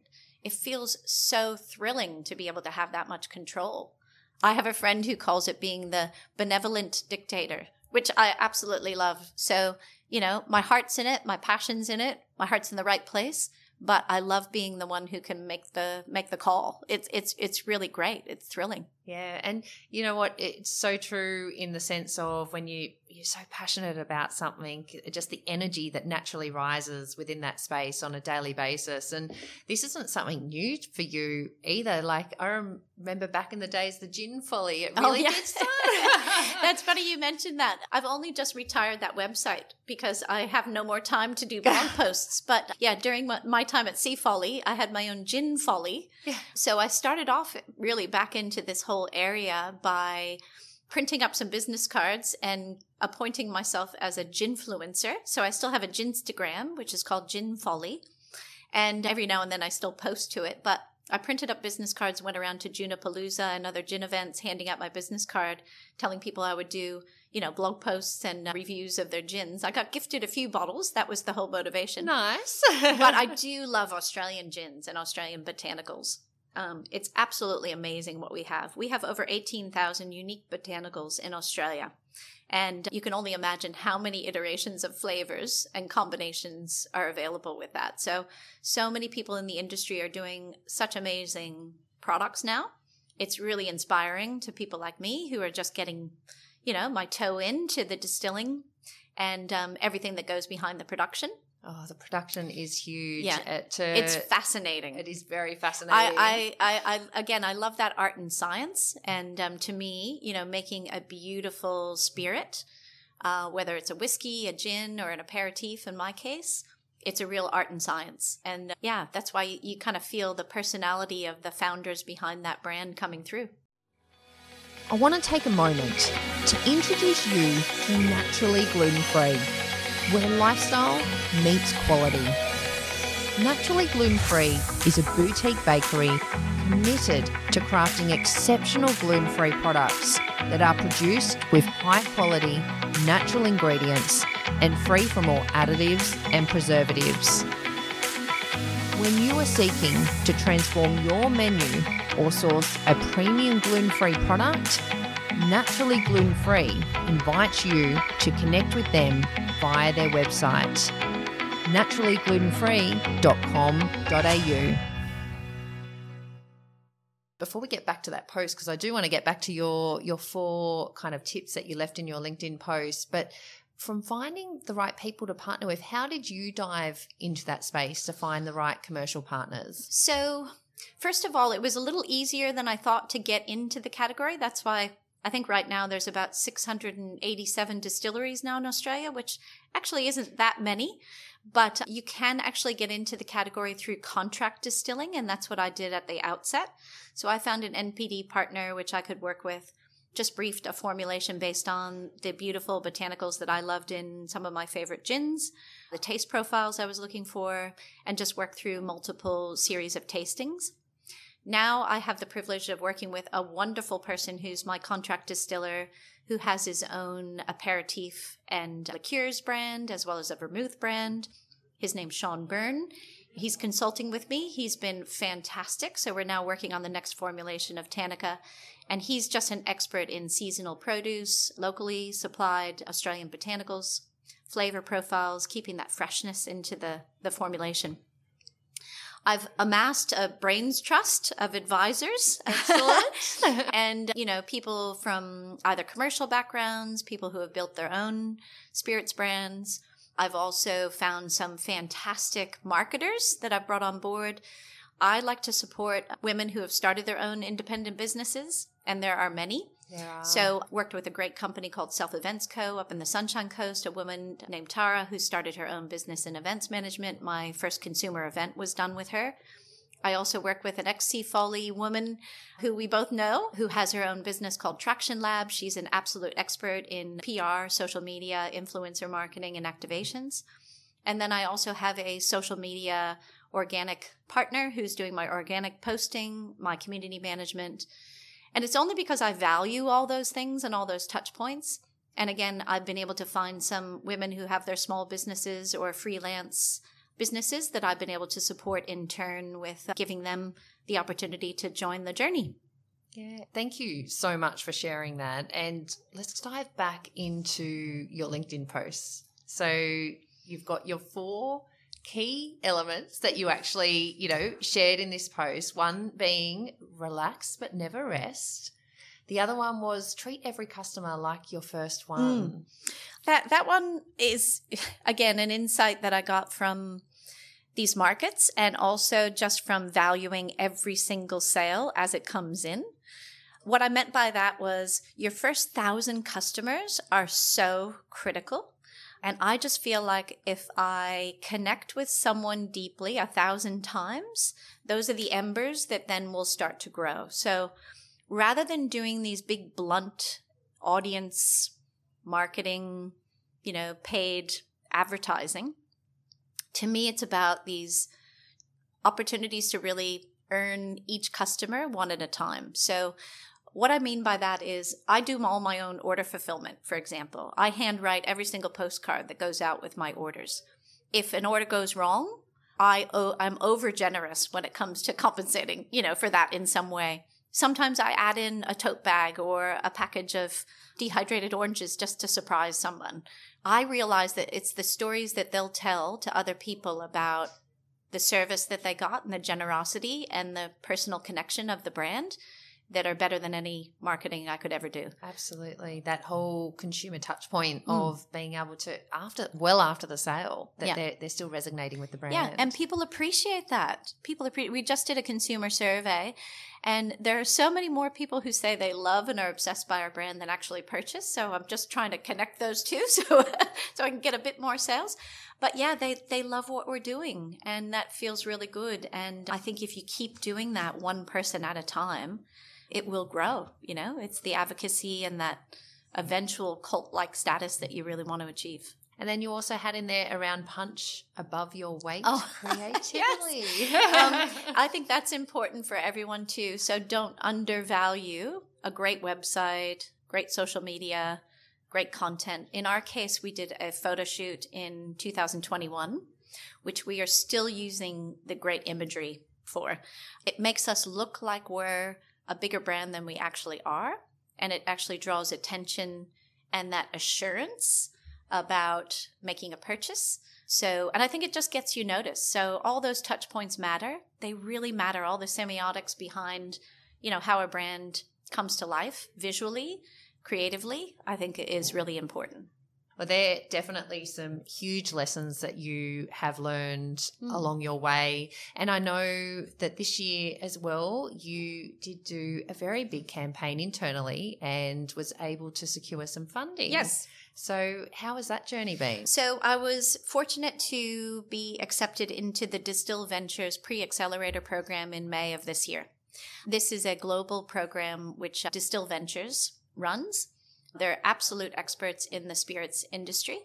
It feels so thrilling to be able to have that much control. I have a friend who calls it being the benevolent dictator, which I absolutely love. So, you know, my heart's in it, my passion's in it, my heart's in the right place, but I love being the one who can make the call. It's really great. It's thrilling. Yeah, and you know what? It's so true in the sense of when you're so passionate about something, just the energy that naturally rises within that space on a daily basis. And this isn't something new for you either. Like, I remember back in the days, the Gin Folly, it really did start. That's funny you mentioned that. I've only just retired that website because I have no more time to do blog posts. But yeah, during my time at Seafolly, I had my own Gin Folly. Yeah. So I started off really back into this whole area by printing up some business cards and appointing myself as a ginfluencer. So I still have a Ginstagram, which is called Gin Folly. And every now and then I still post to it. But I printed up business cards, went around to Junipalooza and other gin events, handing out my business card, telling people I would do, you know, blog posts and reviews of their gins. I got gifted a few bottles. That was the whole motivation. Nice. But I do love Australian gins and Australian botanicals. It's absolutely amazing what we have. We have over 18,000 unique botanicals in Australia, and you can only imagine how many iterations of flavors and combinations are available with that. So many people in the industry are doing such amazing products now. It's really inspiring to people like me who are just getting, you know, my toe into the distilling and everything that goes behind the production. Oh, the production is huge. Yeah, it's fascinating. It is very fascinating. I love that art and science. And to me, you know, making a beautiful spirit, whether it's a whiskey, a gin, or an aperitif, in my case, it's a real art and science. And yeah, that's why you kind of feel the personality of the founders behind that brand coming through. I want to take a moment to introduce you to Naturally Gluten Free, where lifestyle meets quality. Naturally Gluten Free is a boutique bakery committed to crafting exceptional gluten-free products that are produced with high-quality, natural ingredients and free from all additives and preservatives. When you are seeking to transform your menu or source a premium gluten-free product, Naturally Gluten Free invites you to connect with them via their website, naturallyglutenfree.com.au. Before we get back to that post, because I do want to get back to your four kind of tips that you left in your LinkedIn post, but from finding the right people to partner with, how did you dive into that space to find the right commercial partners? So first of all, it was a little easier than I thought to get into the category. That's why I think right now there's about 687 distilleries now in Australia, which actually isn't that many. But you can actually get into the category through contract distilling, and that's what I did at the outset. So I found an NPD partner which I could work with, just briefed a formulation based on the beautiful botanicals that I loved in some of my favorite gins, the taste profiles I was looking for, and just worked through multiple series of tastings. Now I have the privilege of working with a wonderful person who's my contract distiller, who has his own aperitif and liqueurs brand, as well as a vermouth brand. His name's Sean Byrne. He's consulting with me. He's been fantastic. So we're now working on the next formulation of TANICA. And he's just an expert in seasonal produce, locally supplied Australian botanicals, flavor profiles, keeping that freshness into the formulation. I've amassed a brains trust of advisors, excellent, and, you know, people from either commercial backgrounds, people who have built their own spirits brands. I've also found some fantastic marketers that I've brought on board. I like to support women who have started their own independent businesses, and there are many. Yeah. So worked with a great company called Self Events Co. up in the Sunshine Coast, a woman named Tara who started her own business in events management. My first consumer event was done with her. I also work with an ex-Seafolly woman who we both know, who has her own business called Traction Lab. She's an absolute expert in PR, social media, influencer marketing, and activations. And then I also have a social media organic partner who's doing my organic posting, my community management. And it's only because I value all those things and all those touch points. And again, I've been able to find some women who have their small businesses or freelance businesses that I've been able to support in turn with giving them the opportunity to join the journey. Yeah. Thank you so much for sharing that. And let's dive back into your LinkedIn posts. So you've got your four key elements that you actually, you know, shared in this post, one being relax but never rest. The other one was treat every customer like your first one. That one is, again, an insight that I got from these markets and also just from valuing every single sale as it comes in. What I meant by that was your first 1,000 customers are so critical. And I just feel like if I connect with someone deeply 1,000 times, those are the embers that then will start to grow. So rather than doing these big blunt audience marketing, you know, paid advertising, to me it's about these opportunities to really earn each customer one at a time. So what I mean by that is I do all my own order fulfillment, for example. I handwrite every single postcard that goes out with my orders. If an order goes wrong, I'm over generous when it comes to compensating, you know, for that in some way. Sometimes I add in a tote bag or a package of dehydrated oranges just to surprise someone. I realize that it's the stories that they'll tell to other people about the service that they got and the generosity and the personal connection of the brand that are better than any marketing I could ever do. Absolutely. That whole consumer touch point of being able to, after the sale, that they're still resonating with the brand. Yeah, and people appreciate that. We just did a consumer survey, and there are so many more people who say they love and are obsessed by our brand than actually purchase. So I'm just trying to connect those two so I can get a bit more sales. But yeah, they love what we're doing, and that feels really good. And I think if you keep doing that one person at a time, it will grow, you know. It's the advocacy and that eventual cult-like status that you really want to achieve. And then you also had in there around punch above your weight creatively. Yes. I think that's important for everyone too. So don't undervalue a great website, great social media, great content. In our case, we did a photo shoot in 2021 which we are still using the great imagery for. It makes us look like we're a bigger brand than we actually are, and it actually draws attention and that assurance about making a purchase. So, and I think it just gets you noticed. So all those touch points matter. They really matter. All the semiotics behind, you know, how a brand comes to life visually, creatively, I think it is really important. Well, there are definitely some huge lessons that you have learned along your way. And I know that this year as well, you did do a very big campaign internally and was able to secure some funding. Yes. So how has that journey been? So I was fortunate to be accepted into the Distill Ventures Pre-Accelerator Program in May of this year. This is a global program which Distill Ventures runs. They're absolute experts in the spirits industry.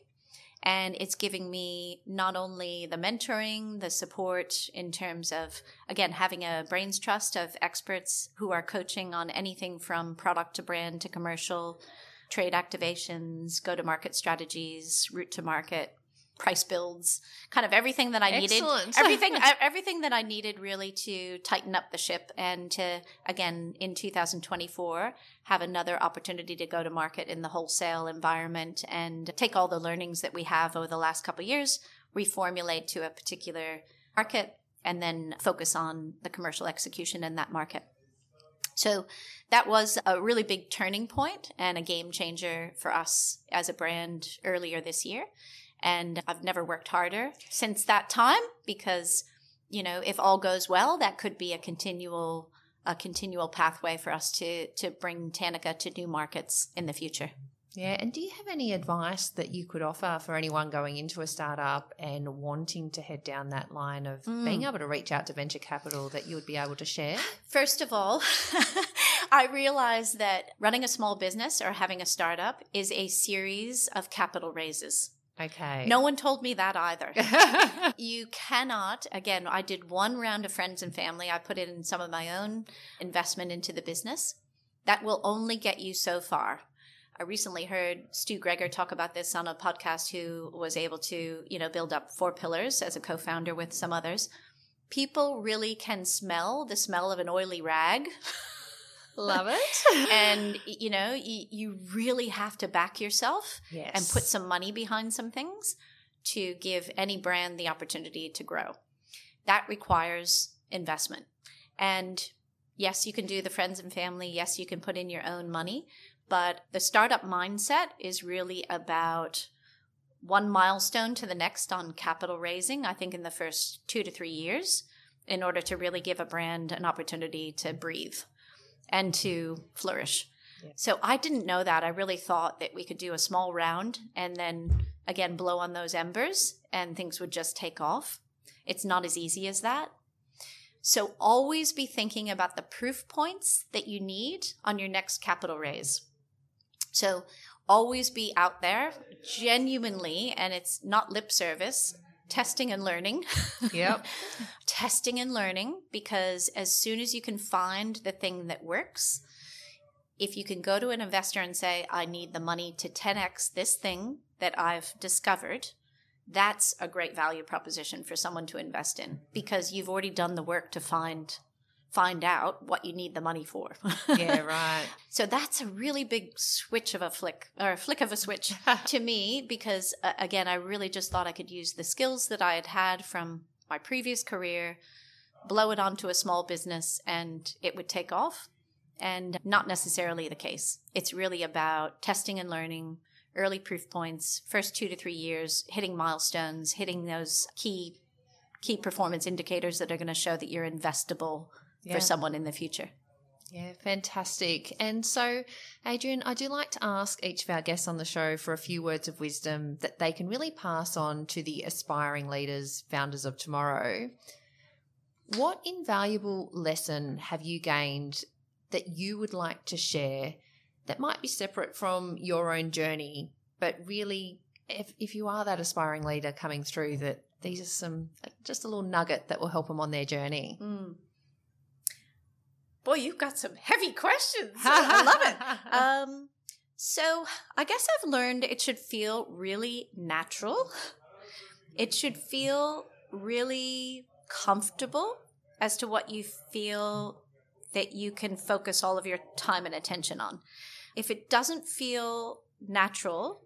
And it's giving me not only the mentoring, the support in terms of, again, having a brains trust of experts who are coaching on anything from product to brand to commercial, trade activations, go-to-market strategies, route-to-market, price builds, kind of everything that I needed. Everything that I needed really to tighten up the ship and to, again, in 2024, have another opportunity to go to market in the wholesale environment and take all the learnings that we have over the last couple of years, reformulate to a particular market, and then focus on the commercial execution in that market. So that was a really big turning point and a game changer for us as a brand earlier this year. And I've never worked harder since that time because, you know, if all goes well, that could be a continual pathway for us to bring TANICA to new markets in the future. Yeah. And do you have any advice that you could offer for anyone going into a startup and wanting to head down that line of being able to reach out to venture capital that you would be able to share? First of all, I realize that running a small business or having a startup is a series of capital raises. Okay. No one told me that either. You cannot, again, I did one round of friends and family. I put in some of my own investment into the business. That will only get you so far. I recently heard Stu Greger talk about this on a podcast, who was able to, you know, build up 4 pillars as a co-founder with some others. People really can smell the smell of an oily rag. Love it. And, you know, you really have to back yourself and put some money behind some things to give any brand the opportunity to grow. That requires investment. And yes, you can do the friends and family. Yes, you can put in your own money. But the startup mindset is really about one milestone to the next on capital raising, I think, in the first 2 to 3 years, in order to really give a brand an opportunity to breathe and to flourish. Yeah. So I didn't know that. I really thought that we could do a small round and then, again, blow on those embers and things would just take off. It's not as easy as that. So always be thinking about the proof points that you need on your next capital raise. So always be out there genuinely, and it's not lip service, testing and learning. Yep. Testing and learning, because as soon as you can find the thing that works, if you can go to an investor and say, I need the money to 10x this thing that I've discovered, that's a great value proposition for someone to invest in, because you've already done the work to find out what you need the money for. Yeah, right. So that's a really big flick of a switch to me, because again, I really just thought I could use the skills that I had from my previous career, blow it onto a small business, and it would take off. And not necessarily the case. It's really about testing and learning, early proof points, first 2 to 3 years, hitting milestones, hitting those key performance indicators that are going to show that you're investable for someone in the future. Yeah, fantastic. And so, Adriane, I do like to ask each of our guests on the show for a few words of wisdom that they can really pass on to the aspiring leaders, founders of tomorrow. What invaluable lesson have you gained that you would like to share that might be separate from your own journey, but really, if you are that aspiring leader coming through, that these are some, just a little nugget that will help them on their journey? Boy, you've got some heavy questions. I love it. So I guess I've learned it should feel really natural. It should feel really comfortable as to what you feel that you can focus all of your time and attention on. If it doesn't feel natural,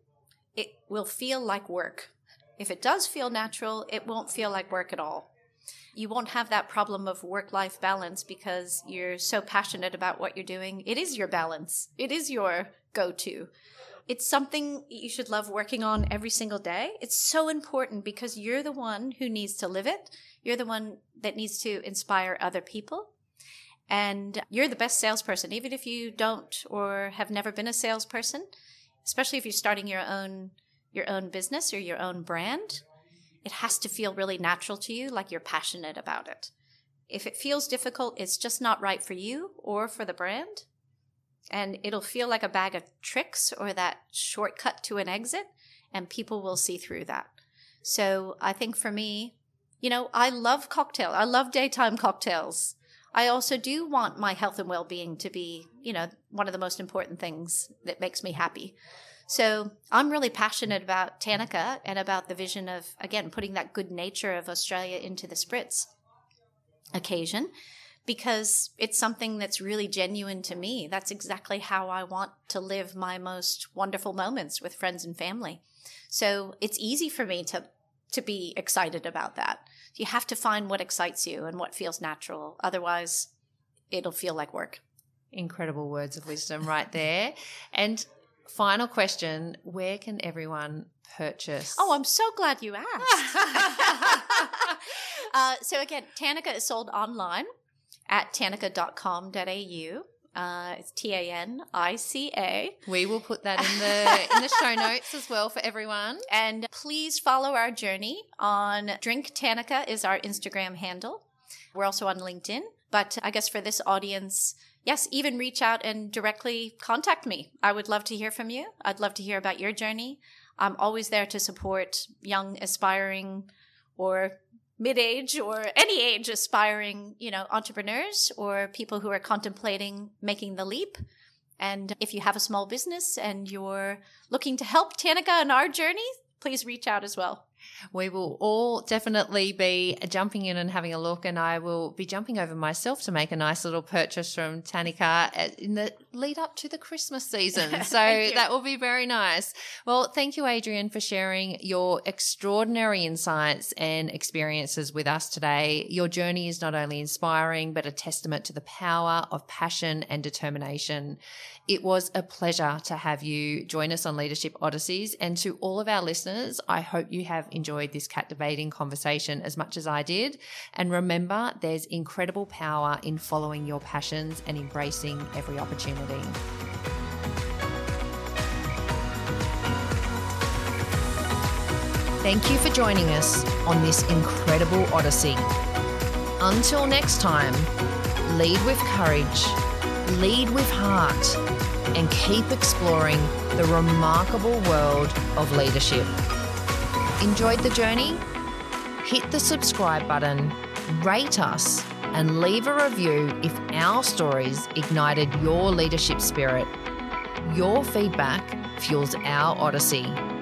it will feel like work. If it does feel natural, it won't feel like work at all. You won't have that problem of work-life balance because you're so passionate about what you're doing. It is your balance. It is your go-to. It's something you should love working on every single day. It's so important because you're the one who needs to live it. You're the one that needs to inspire other people. And you're the best salesperson, even if you don't or have never been a salesperson, especially if you're starting your own business or your own brand. It has to feel really natural to you, like you're passionate about it. If it feels difficult, it's just not right for you or for the brand. And it'll feel like a bag of tricks or that shortcut to an exit, and people will see through that. So I think for me, I love cocktails. I love daytime cocktails. I also do want my health and well-being to be, one of the most important things that makes me happy. So I'm really passionate about TANICA and about the vision of, again, putting that good nature of Australia into the spritz occasion because it's something that's really genuine to me. That's exactly how I want to live my most wonderful moments with friends and family. So it's easy for me to be excited about that. You have to find what excites you and what feels natural. Otherwise, it'll feel like work. Incredible words of wisdom right there. And final question, where can everyone purchase? Oh, I'm so glad you asked. So again, TANICA is sold online at tanica.com.au. It's TANICA. We will put that in the show notes as well for everyone. And please follow our journey on Drink TANICA is our Instagram handle. We're also on LinkedIn. But I guess for this audience, yes, even reach out and directly contact me. I would love to hear from you. I'd love to hear about your journey. I'm always there to support young, aspiring or mid-age or any age aspiring, entrepreneurs or people who are contemplating making the leap. And if you have a small business and you're looking to help TANICA in our journey, please reach out as well. We will all definitely be jumping in and having a look, and I will be jumping over myself to make a nice little purchase from TANICA in the lead up to the Christmas season. So that will be very nice. Well, thank you, Adriane, for sharing your extraordinary insights and experiences with us today. Your journey is not only inspiring, but a testament to the power of passion and determination. It was a pleasure to have you join us on Leadership Odysseys, and to all of our listeners, I hope you have enjoyed this captivating conversation as much as I did. And remember, there's incredible power in following your passions and embracing every opportunity. Thank you for joining us on this incredible odyssey. Until next time, lead with courage, lead with heart, and keep exploring the remarkable world of leadership. Enjoyed the journey? Hit the subscribe button, rate us, and leave a review if our stories ignited your leadership spirit. Your feedback fuels our odyssey.